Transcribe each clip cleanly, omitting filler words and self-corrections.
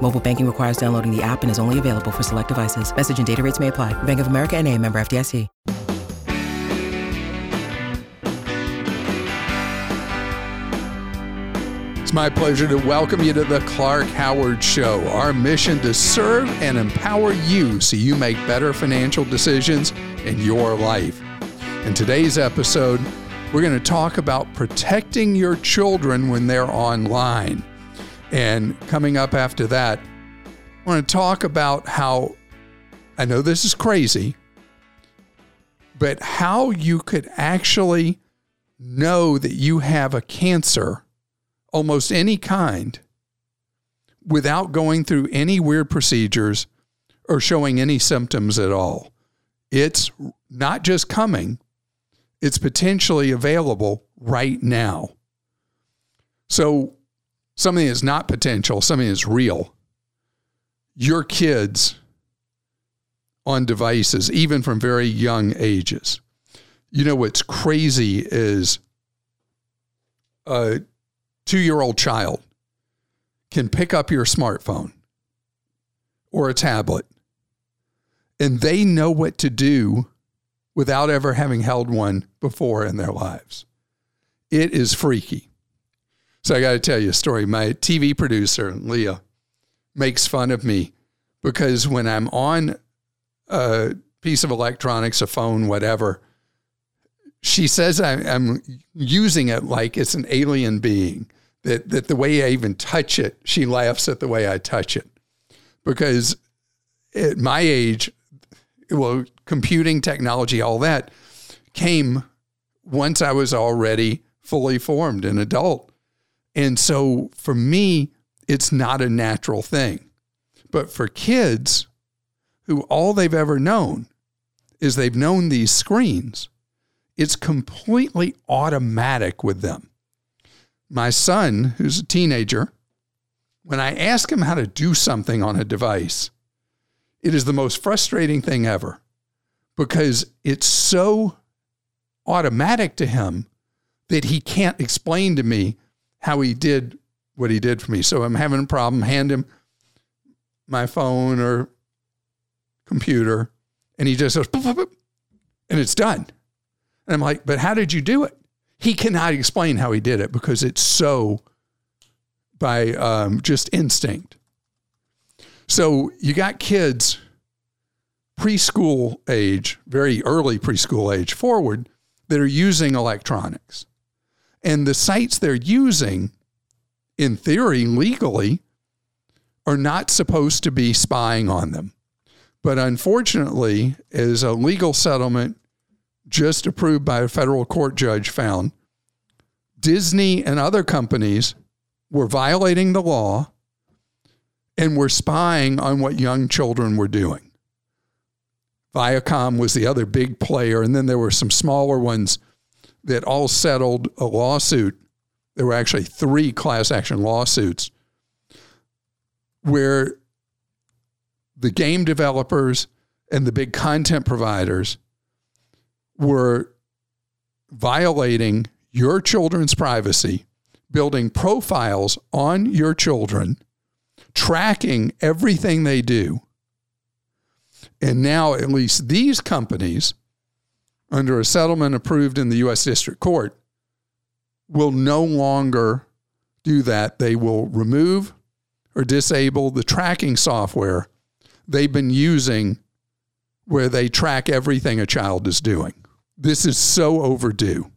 Mobile banking requires downloading the app and is only available for select devices. Message and data rates may apply. Bank of America N.A., member FDIC. It's my pleasure to welcome you to The Clark Howard Show, our mission to serve and empower you so you make better financial decisions in your life. In today's episode, we're going to talk about protecting your children when they're online. And coming up after that, I want to talk about how, I know this is crazy, but how you could actually know that you have a cancer, almost any kind, without going through any weird procedures or showing any symptoms at all. It's not just coming, it's potentially available right now. So something is not potential, something is real. Your kids on devices, even from very young ages. You know, what's crazy is, two-year-old child can pick up your smartphone or a tablet, and they know what to do without ever having held one before in their lives. It is freaky. So I got to tell you a story. My TV producer, Leah, makes fun of me because when I'm on a piece of electronics, a phone, whatever, she says I'm using it like it's an alien being. That the way I even touch it, she laughs at the way I touch it. Because at my age, well, computing, technology, all that came once I was already fully formed, an adult. And so for me, it's not a natural thing. But for kids who all they've ever known is they've known these screens, it's completely automatic with them. My son, who's a teenager, when I ask him how to do something on a device, it is the most frustrating thing ever because it's so automatic to him that he can't explain to me how he did what he did for me. So I'm having a problem, hand him my phone or computer, and he just goes, boop, boop, boop, and it's done. And I'm like, but how did you do it? He cannot explain how he did it because it's so by just instinct. So you got kids preschool age, very early preschool age forward, that are using electronics. And the sites they're using, in theory, legally, are not supposed to be spying on them. But unfortunately, as a legal settlement just approved by a federal court judge found, Disney and other companies were violating the law and were spying on what young children were doing. Viacom was the other big player, and then there were some smaller ones that all settled a lawsuit. There were actually 3 class action lawsuits where the game developers and the big content providers were violating your children's privacy, building profiles on your children, tracking everything they do. And now at least these companies, under a settlement approved in the U.S. District Court, will no longer do that. They will remove or disable the tracking software they've been using where they track everything a child is doing. This is so overdue,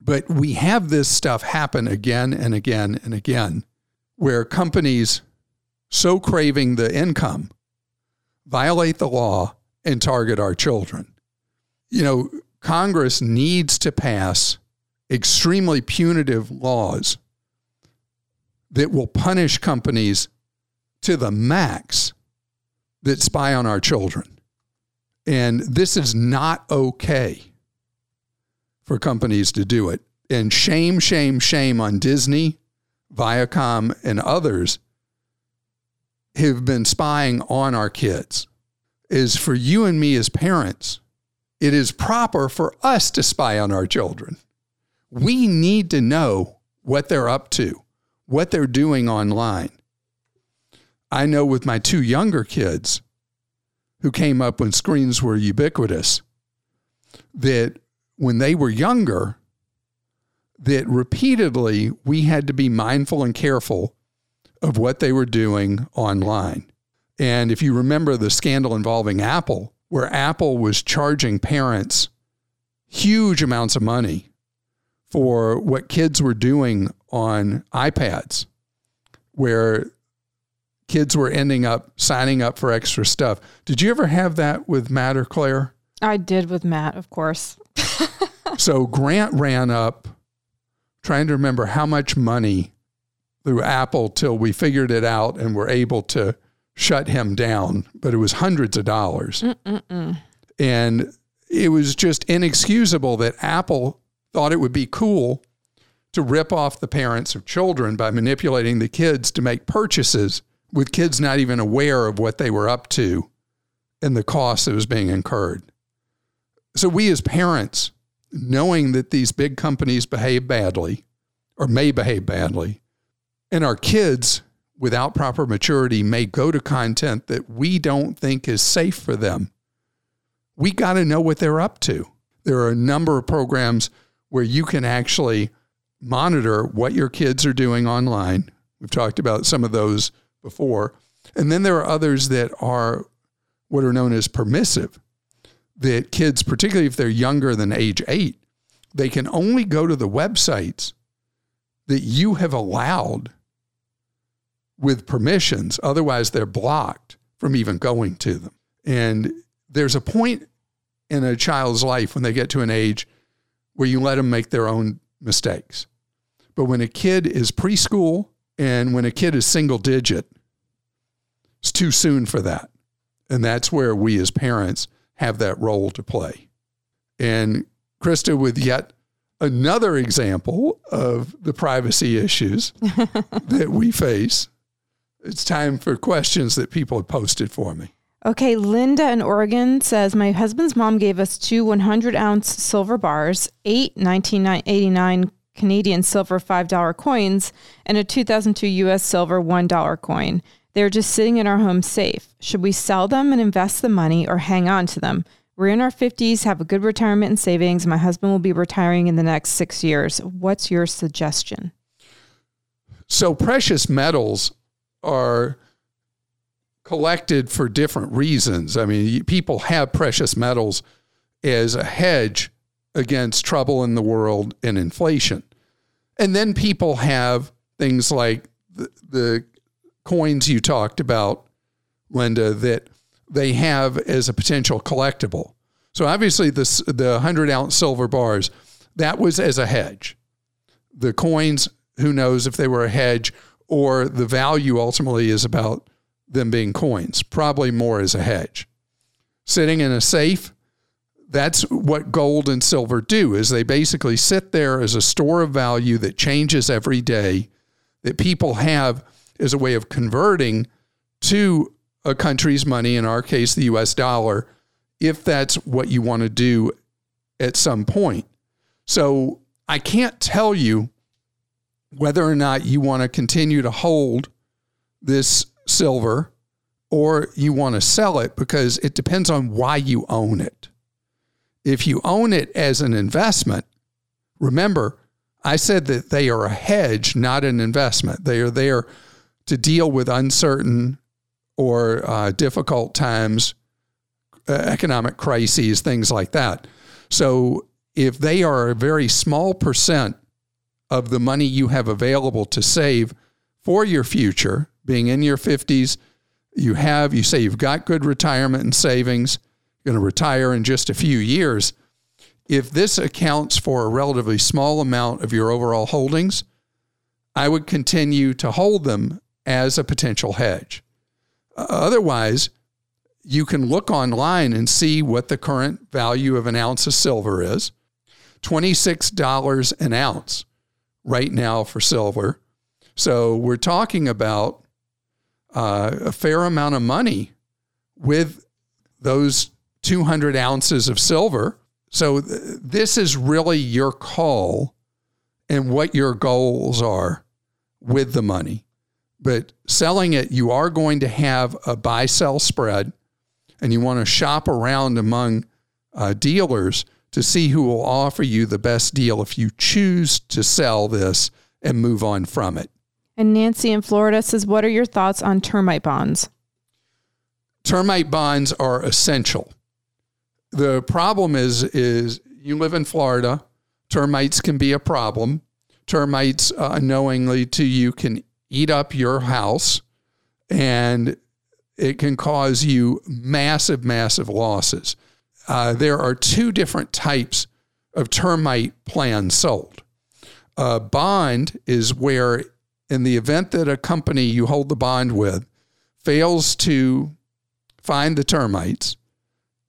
but we have this stuff happen again and again and again, where companies so craving the income violate the law and target our children. You know, Congress needs to pass extremely punitive laws that will punish companies to the max that spy on our children. And this is not okay for companies to do it. And shame, shame, shame on Disney, Viacom, and others have been spying on our kids. Is for you and me as parents, it is proper for us to spy on our children. We need to know what they're up to, what they're doing online. I know with my two younger kids who came up when screens were ubiquitous, that when they were younger, that repeatedly we had to be mindful and careful of what they were doing online. And if you remember the scandal involving Apple, where Apple was charging parents huge amounts of money for what kids were doing on iPads, where kids were ending up signing up for extra stuff. Did you ever have that with Matt or Claire? I did with Matt, of course. So Grant ran up, trying to remember how much money through Apple till we figured it out and were able to shut him down, but it was hundreds of dollars. And it was just inexcusable that Apple thought it would be cool to rip off the parents of children by manipulating the kids to make purchases with kids not even aware of what they were up to and the cost that was being incurred. So we as parents, knowing that these big companies behave badly or may behave badly, and our kids without proper maturity may go to content that we don't think is safe for them. We got to know what they're up to. There are a number of programs where you can actually monitor what your kids are doing online. We've talked about some of those before. And then there are others that are what are known as permissive, that kids, particularly if they're younger than age 8, they can only go to the websites that you have allowed with permissions. Otherwise, they're blocked from even going to them. And there's a point in a child's life when they get to an age where you let them make their own mistakes. But when a kid is preschool and when a kid is single digit, it's too soon for that. And that's where we as parents have that role to play. And Krista, with yet another example of the privacy issues that we face, it's time for questions that people have posted for me. Okay, Linda in Oregon says, my husband's mom gave us two 100-ounce silver bars, 8 1989 Canadian silver $5 coins, and a 2002 U.S. silver $1 coin. They're just sitting in our home safe. Should we sell them and invest the money or hang on to them? We're in our 50s, have a good retirement and savings. My husband will be retiring in the next 6 years. What's your suggestion? So precious metals are collected for different reasons. I mean, people have precious metals as a hedge against trouble in the world and inflation. And then people have things like the coins you talked about, Linda, that they have as a potential collectible. So obviously the 100-ounce silver bars, that was as a hedge. The coins, who knows if they were a hedge, or the value ultimately is about them being coins, probably more as a hedge. Sitting in a safe, that's what gold and silver do, is they basically sit there as a store of value that changes every day, that people have as a way of converting to a country's money, in our case, the U.S. dollar, if that's what you want to do at some point. So I can't tell you whether or not you want to continue to hold this silver or you want to sell it, because it depends on why you own it. If you own it as an investment, remember, I said that they are a hedge, not an investment. They are there to deal with uncertain or difficult times, economic crises, things like that. So if they are a very small percent of the money you have available to save for your future, being in your 50s, you say you've got good retirement and savings, you're going to retire in just a few years. If this accounts for a relatively small amount of your overall holdings, I would continue to hold them as a potential hedge. Otherwise, you can look online and see what the current value of an ounce of silver is. $26 an ounce right now for silver. So we're talking about a fair amount of money with those 200 ounces of silver. So this is really your call and what your goals are with the money. But selling it, you are going to have a buy-sell spread, and you want to shop around among dealers to see who will offer you the best deal if you choose to sell this and move on from it. And Nancy in Florida says, what are your thoughts on termite bonds? Termite bonds are essential. The problem is you live in Florida. Termites can be a problem. Termites unknowingly to you can eat up your house, and it can cause you massive, massive losses. There are two different types of termite plans sold. A bond is where, in the event that a company you hold the bond with fails to find the termites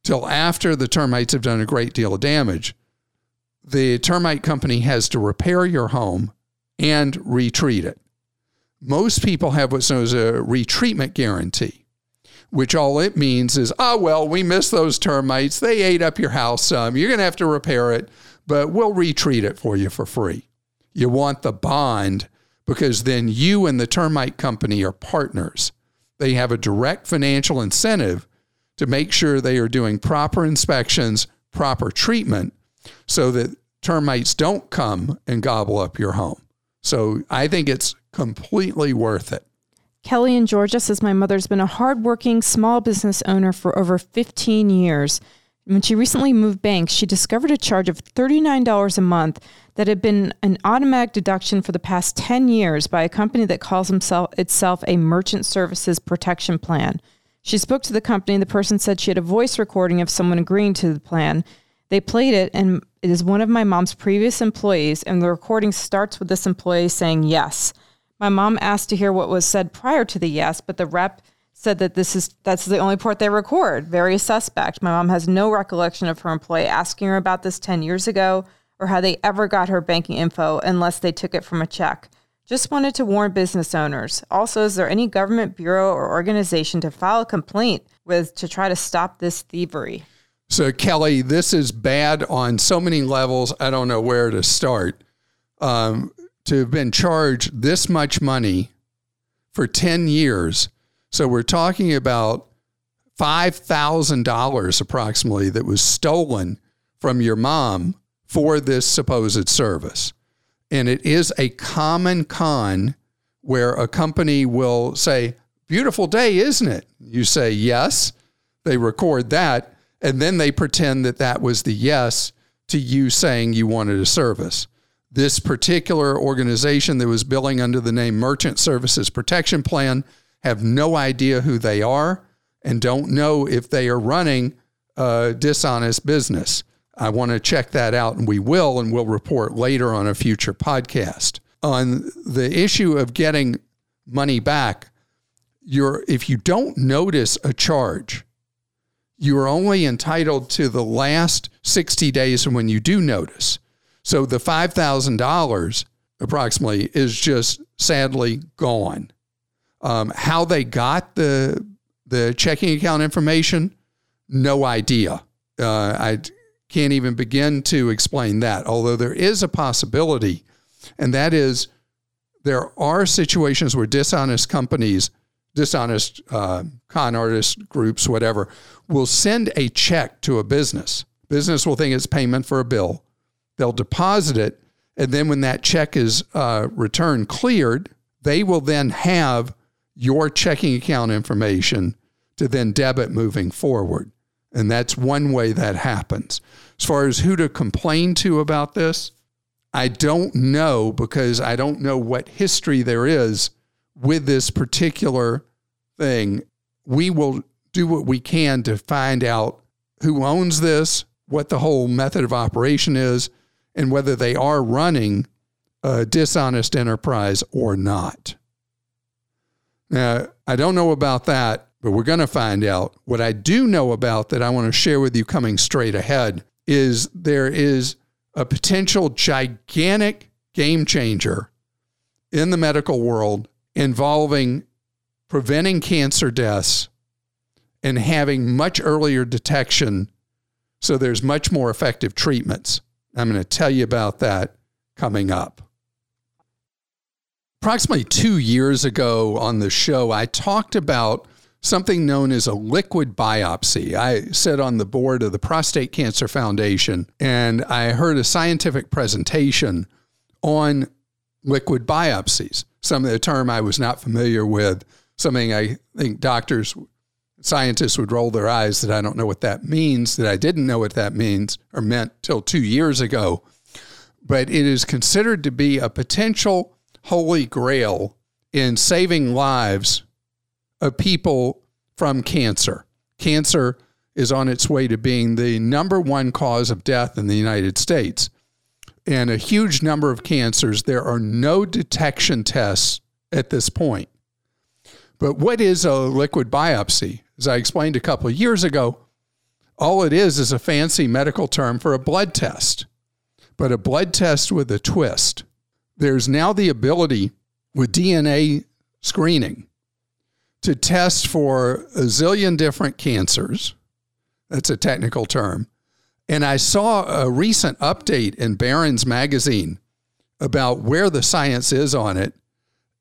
till after the termites have done a great deal of damage, the termite company has to repair your home and retreat it. Most people have what's known as a retreatment guarantee, which all it means is, oh, well, we missed those termites. They ate up your house some. You're going to have to repair it, but we'll retreat it for you for free. You want the bond because then you and the termite company are partners. They have a direct financial incentive to make sure they are doing proper inspections, proper treatment, so that termites don't come and gobble up your home. So I think it's completely worth it. Kelly in Georgia says, my mother's been a hardworking small business owner for over 15 years. When she recently moved banks, she discovered a charge of $39 a month that had been an automatic deduction for the past 10 years by a company that calls itself a merchant services protection plan. She spoke to the company, and the person said she had a voice recording of someone agreeing to the plan. They played it, and it is one of my mom's previous employees, and the recording starts with this employee saying yes. My mom asked to hear what was said prior to the yes, but the rep said that that's the only part they record. Very suspect. My mom has no recollection of her employee asking her about this 10 years ago or how they ever got her banking info unless they took it from a check. Just wanted to warn business owners. Also, is there any government bureau or organization to file a complaint with to try to stop this thievery? So, Kelly, this is bad on so many levels. I don't know where to start. To have been charged this much money for 10 years. So we're talking about $5,000 approximately that was stolen from your mom for this supposed service. And it is a common con where a company will say, beautiful day, isn't it? You say, yes. They record that. And then they pretend that that was the yes to you saying you wanted a service. This particular organization that was billing under the name Merchant Services Protection Plan have no idea who they are and don't know if they are running a dishonest business. I want to check that out, and we will, and we'll report later on a future podcast. On the issue of getting money back, if you don't notice a charge, you are only entitled to the last 60 days from when you do notice. So the $5,000 approximately is just sadly gone. How they got the checking account information, no idea. I can't even begin to explain that, although there is a possibility, and that is there are situations where dishonest companies, dishonest con artist groups, whatever, will send a check to a business. Business will think it's payment for a bill. They'll deposit it, and then when that check is returned cleared, they will then have your checking account information to then debit moving forward. And that's one way that happens. As far as who to complain to about this, I don't know, because I don't know what history there is with this particular thing. We will do what we can to find out who owns this, what the whole method of operation is, and whether they are running a dishonest enterprise or not. Now, I don't know about that. but we're going to find out. What I do know about that I want to share with you coming straight ahead is there is a potential gigantic game changer in the medical world involving preventing cancer deaths and having much earlier detection so there's much more effective treatments. I'm going to tell you about that coming up. Approximately 2 years ago on the show, I talked about something known as a liquid biopsy. I sat on the board of the Prostate Cancer Foundation, and I heard a scientific presentation on liquid biopsies, something, a term I was not familiar with, something I think doctors, scientists would roll their eyes that I don't know what that means, that I didn't know what that means or meant till 2 years ago. But it is considered to be a potential holy grail in saving lives of people from cancer. Cancer is on its way to being the number one cause of death in the United States. And a huge number of cancers, there are no detection tests at this point. But what is a liquid biopsy? As I explained a couple of years ago, all it is a fancy medical term for a blood test, but a blood test with a twist. There's now the ability with DNA screening to test for a zillion different cancers. That's a technical term. And I saw a recent update in Barron's magazine about where the science is on it.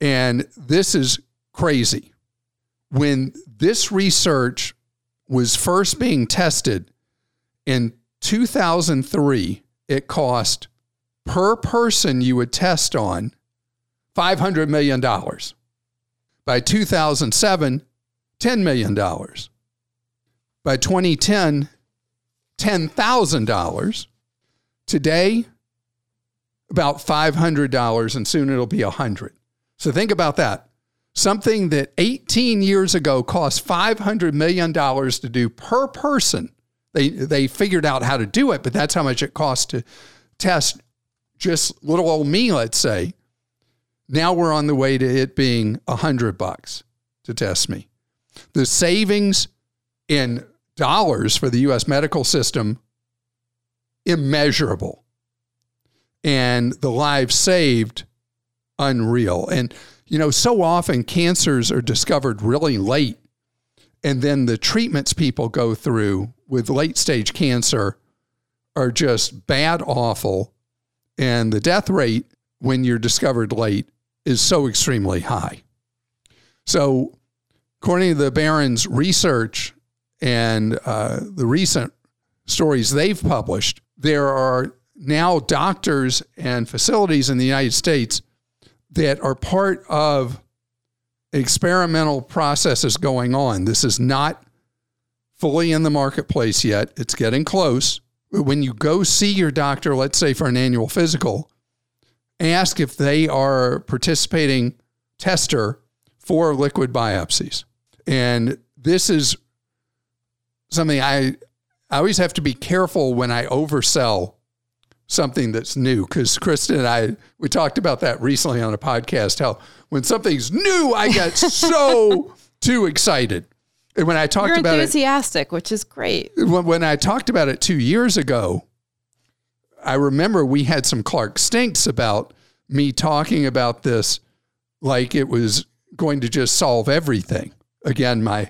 And this is crazy. When this research was first being tested in 2003, it cost per person you would test on, $500 million. By 2007, $10 million. By 2010, $10,000. Today, about $500, and soon it'll be $100. So think about that. Something that 18 years ago cost $500 million to do per person. They figured out how to do it, but that's how much it costs to test just little old me, let's say. Now we're on the way to it being $100 to test me. The savings in dollars for the U.S. medical system, immeasurable. And the lives saved, unreal. And, you know, so often cancers are discovered really late. And then the treatments people go through with late stage cancer are just bad, awful. And the death rate when you're discovered late is so extremely high. So according to the Barron's research and the recent stories they've published, there are now doctors and facilities in the United States that are part of experimental processes going on. This is not fully in the marketplace yet. It's getting close. When you go see your doctor, let's say for an annual physical, ask if they are a participating tester for liquid biopsies. And this is something I always have to be careful when I oversell something that's new, because Kristen and we talked about that recently on a podcast, how when something's new, I get so too excited. And when I talked about it, you're enthusiastic, which is great. When I talked about it 2 years ago, I remember we had some Clark stinks about me talking about this like it was going to just solve everything. Again, my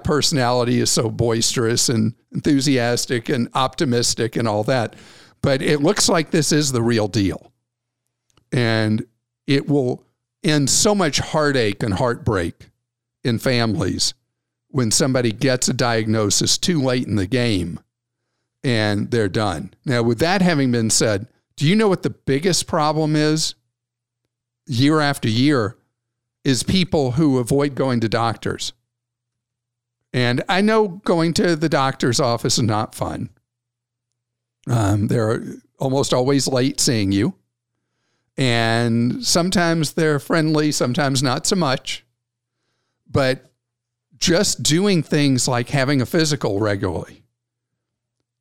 personality is so boisterous and enthusiastic and optimistic and all that, but it looks like this is the real deal. And it will end so much heartache and heartbreak in families when somebody gets a diagnosis too late in the game and they're done. Now, with that having been said, do you know what the biggest problem is year after year is people who avoid going to doctors? And I know going to the doctor's office is not fun. They're almost always late seeing you. And sometimes they're friendly, sometimes not so much. But just doing things like having a physical regularly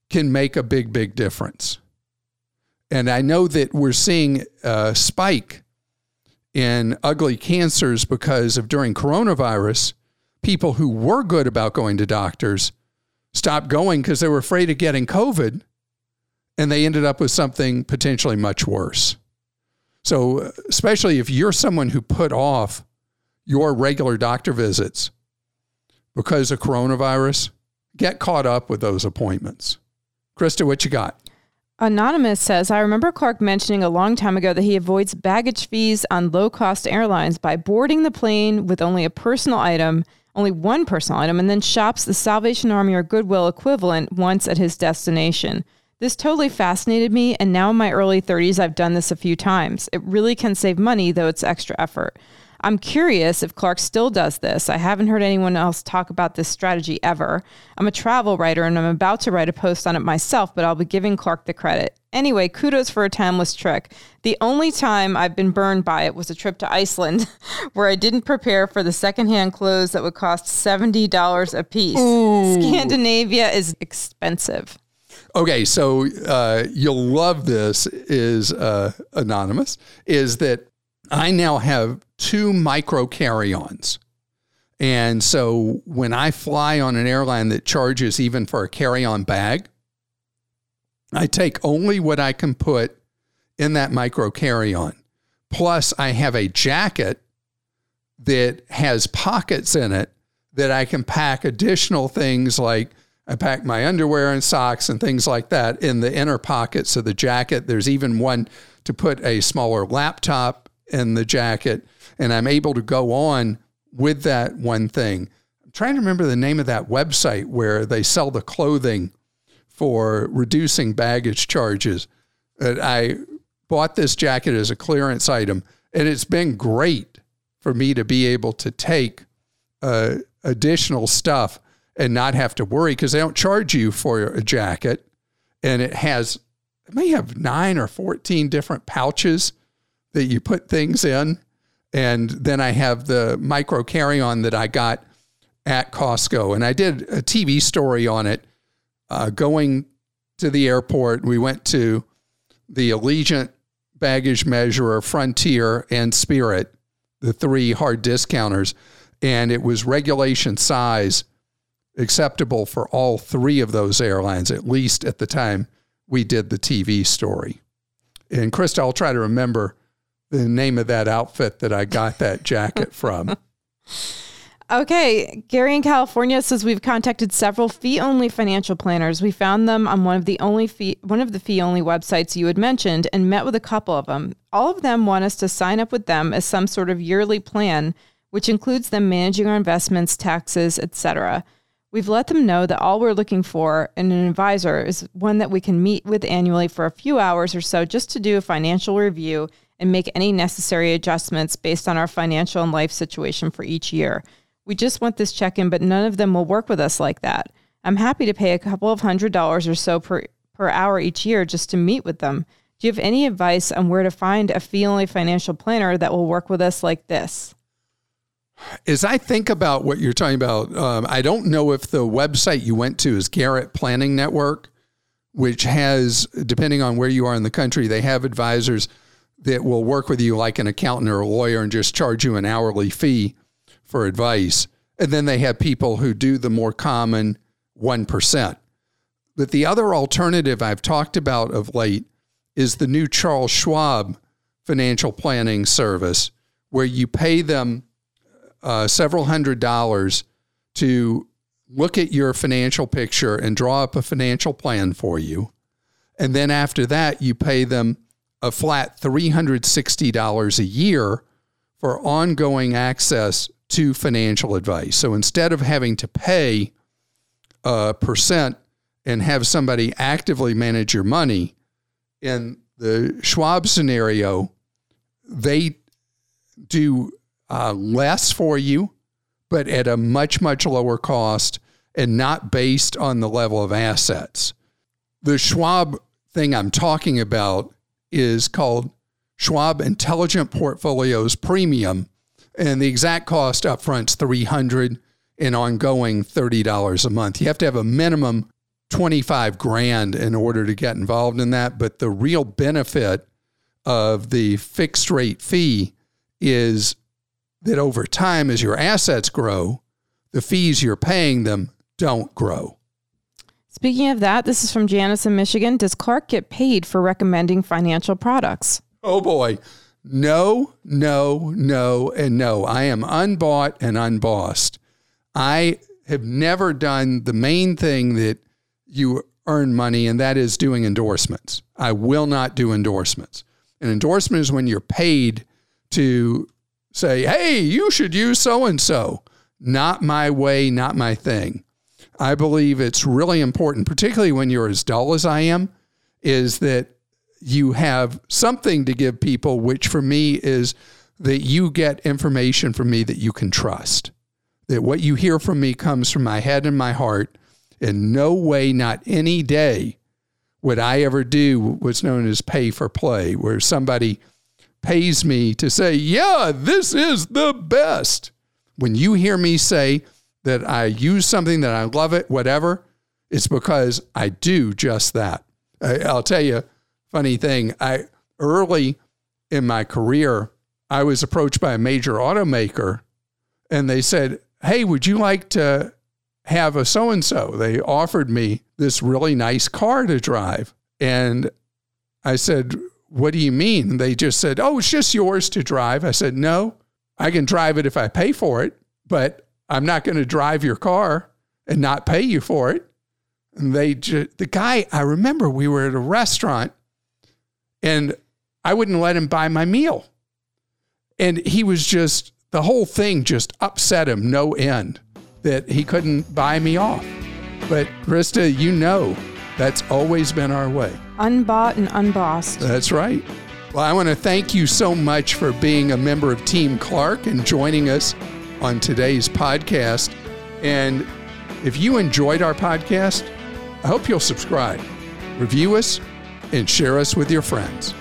can make a big, big difference. And I know that we're seeing a spike in ugly cancers because of during coronavirus, people who were good about going to doctors stopped going because they were afraid of getting COVID, and they ended up with something potentially much worse. So especially if you're someone who put off your regular doctor visits because of coronavirus, get caught up with those appointments. Krista, what you got? Anonymous says, I remember Clark mentioning a long time ago that he avoids baggage fees on low-cost airlines by boarding the plane with only one personal item, and then shops the Salvation Army or Goodwill equivalent once at his destination. This totally fascinated me, and now in my early 30s, I've done this a few times. It really can save money, though it's extra effort. I'm curious if Clark still does this. I haven't heard anyone else talk about this strategy ever. I'm a travel writer, and I'm about to write a post on it myself, but I'll be giving Clark the credit. Anyway, kudos for a timeless trick. The only time I've been burned by it was a trip to Iceland, where I didn't prepare for the secondhand clothes that would cost $70 a piece. Ooh. Scandinavia is expensive. Okay, so you'll love this, is anonymous, is that I now have 2 micro carry-ons. And so when I fly on an airline that charges even for a carry-on bag, I take only what I can put in that micro carry-on. Plus, I have a jacket that has pockets in it that I can pack additional things, like I pack my underwear and socks and things like that in the inner pockets of the jacket. There's even one to put a smaller laptop in the jacket, and I'm able to go on with that one thing. I'm trying to remember the name of that website where they sell the clothing for reducing baggage charges. I bought this jacket as a clearance item, and it's been great for me to be able to take additional stuff and not have to worry, because they don't charge you for a jacket, and it may have 9 or 14 different pouches that you put things in. And then I have the micro carry-on that I got at Costco. And I did a TV story on it going to the airport. We went to the Allegiant baggage measurer, Frontier, and Spirit, the 3 hard discounters. And it was regulation size acceptable for all 3 of those airlines, at least at the time we did the TV story. And Krista, I'll try to remember the name of that outfit that I got that jacket from. Okay. Gary in California says, we've contacted several fee-only financial planners. We found them on one of the fee-only websites you had mentioned and met with a couple of them. All of them want us to sign up with them as some sort of yearly plan, which includes them managing our investments, taxes, etc. We've let them know that all we're looking for in an advisor is one that we can meet with annually for a few hours or so just to do a financial review and make any necessary adjustments based on our financial and life situation for each year. We just want this check-in, but none of them will work with us like that. I'm happy to pay a couple of $100s or so per hour each year just to meet with them. Do you have any advice on where to find a fee-only financial planner that will work with us like this? As I think about what you're talking about, I don't know if the website you went to is Garrett Planning Network, which has, depending on where you are in the country, they have advisors that will work with you like an accountant or a lawyer and just charge you an hourly fee for advice. And then they have people who do the more common 1%. But the other alternative I've talked about of late is the new Charles Schwab financial planning service, where you pay them several $100s to look at your financial picture and draw up a financial plan for you. And then after that, you pay them a flat $360 a year for ongoing access to financial advice. So instead of having to pay a percent and have somebody actively manage your money, in the Schwab scenario, they do less for you, but at a much, much lower cost and not based on the level of assets. The Schwab thing I'm talking about is called Schwab Intelligent Portfolios Premium, and the exact cost up front's $300 and ongoing $30 a month. You have to have a minimum $25,000 in order to get involved in that, but the real benefit of the fixed rate fee is that over time, as your assets grow, the fees you're paying them don't grow. Speaking of that, this is from Janice in Michigan. Does Clark get paid for recommending financial products? Oh, boy. No, no, no, and no. I am unbought and unbossed. I have never done the main thing that you earn money, and that is doing endorsements. I will not do endorsements. An endorsement is when you're paid to say, hey, you should use so-and-so. Not my way, not my thing. I believe it's really important, particularly when you're as dull as I am, is that you have something to give people, which for me is that you get information from me that you can trust, that what you hear from me comes from my head and my heart. In no way, not any day, would I ever do what's known as pay for play, where somebody pays me to say, yeah, this is the best. When you hear me say that I use something, that I love it, whatever, it's because I do just that. I'll tell you a funny thing. Early in my career, I was approached by a major automaker, and they said, hey, would you like to have a so-and-so? They offered me this really nice car to drive. And I said, what do you mean? And they just said, oh, it's just yours to drive. I said, no, I can drive it if I pay for it, but I'm not going to drive your car and not pay you for it. And the guy, I remember we were at a restaurant and I wouldn't let him buy my meal. And he was just, the whole thing just upset him no end, that he couldn't buy me off. But Krista, you know, that's always been our way. Unbought and unbossed. That's right. Well, I want to thank you so much for being a member of Team Clark and joining us on today's podcast. And if you enjoyed our podcast, I hope you'll subscribe, review us, and share us with your friends.